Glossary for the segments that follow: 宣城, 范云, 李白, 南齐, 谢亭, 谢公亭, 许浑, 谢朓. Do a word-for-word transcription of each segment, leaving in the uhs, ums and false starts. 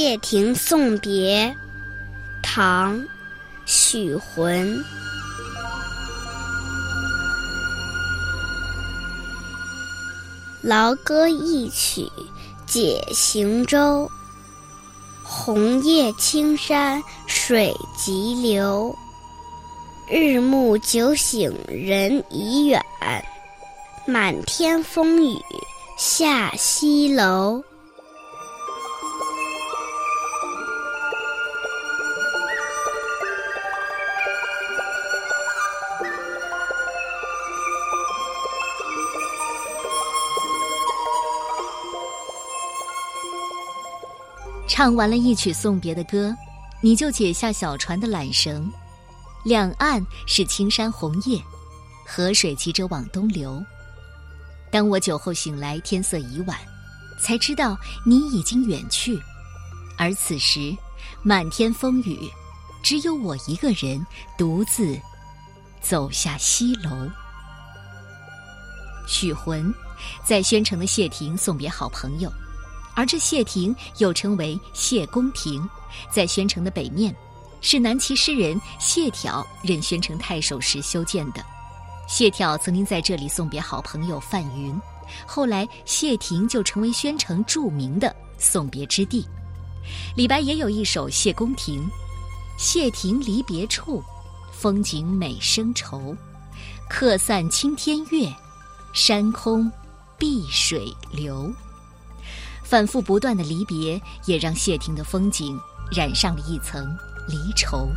谢亭送别，唐·许浑。劳歌一曲解行舟，红叶青山水急流。日暮酒醒人已远，满天风雨下西楼。唱完了一曲送别的歌，你就解下小船的缆绳。两岸是青山红叶，河水急着往东流。当我酒后醒来，天色已晚，才知道你已经远去。而此时满天风雨，只有我一个人独自走下西楼。许浑在宣城的谢亭送别好朋友，而这谢亭又称为谢公亭，在宣城的北面，是南齐诗人谢朓任宣城太守时修建的。谢朓曾经在这里送别好朋友范云，后来谢亭就成为宣城著名的送别之地。李白也有一首《谢公亭》：谢亭离别处，风景每生愁。客散清天月，山空碧水流。反复不断的离别，也让谢亭的风景染上了一层离愁。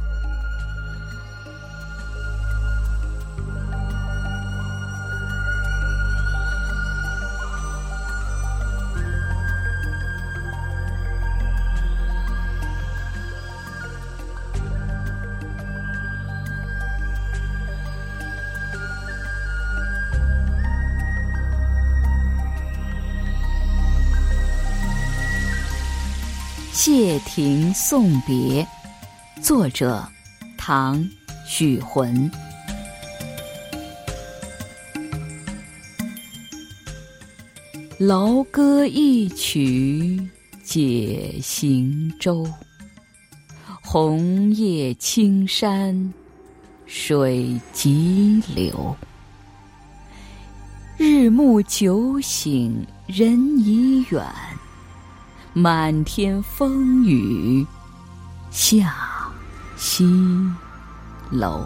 谢亭送别，作者唐·许浑。劳歌一曲解行舟，红叶青山水急流。日暮酒醒人已远，满天风雨下西楼。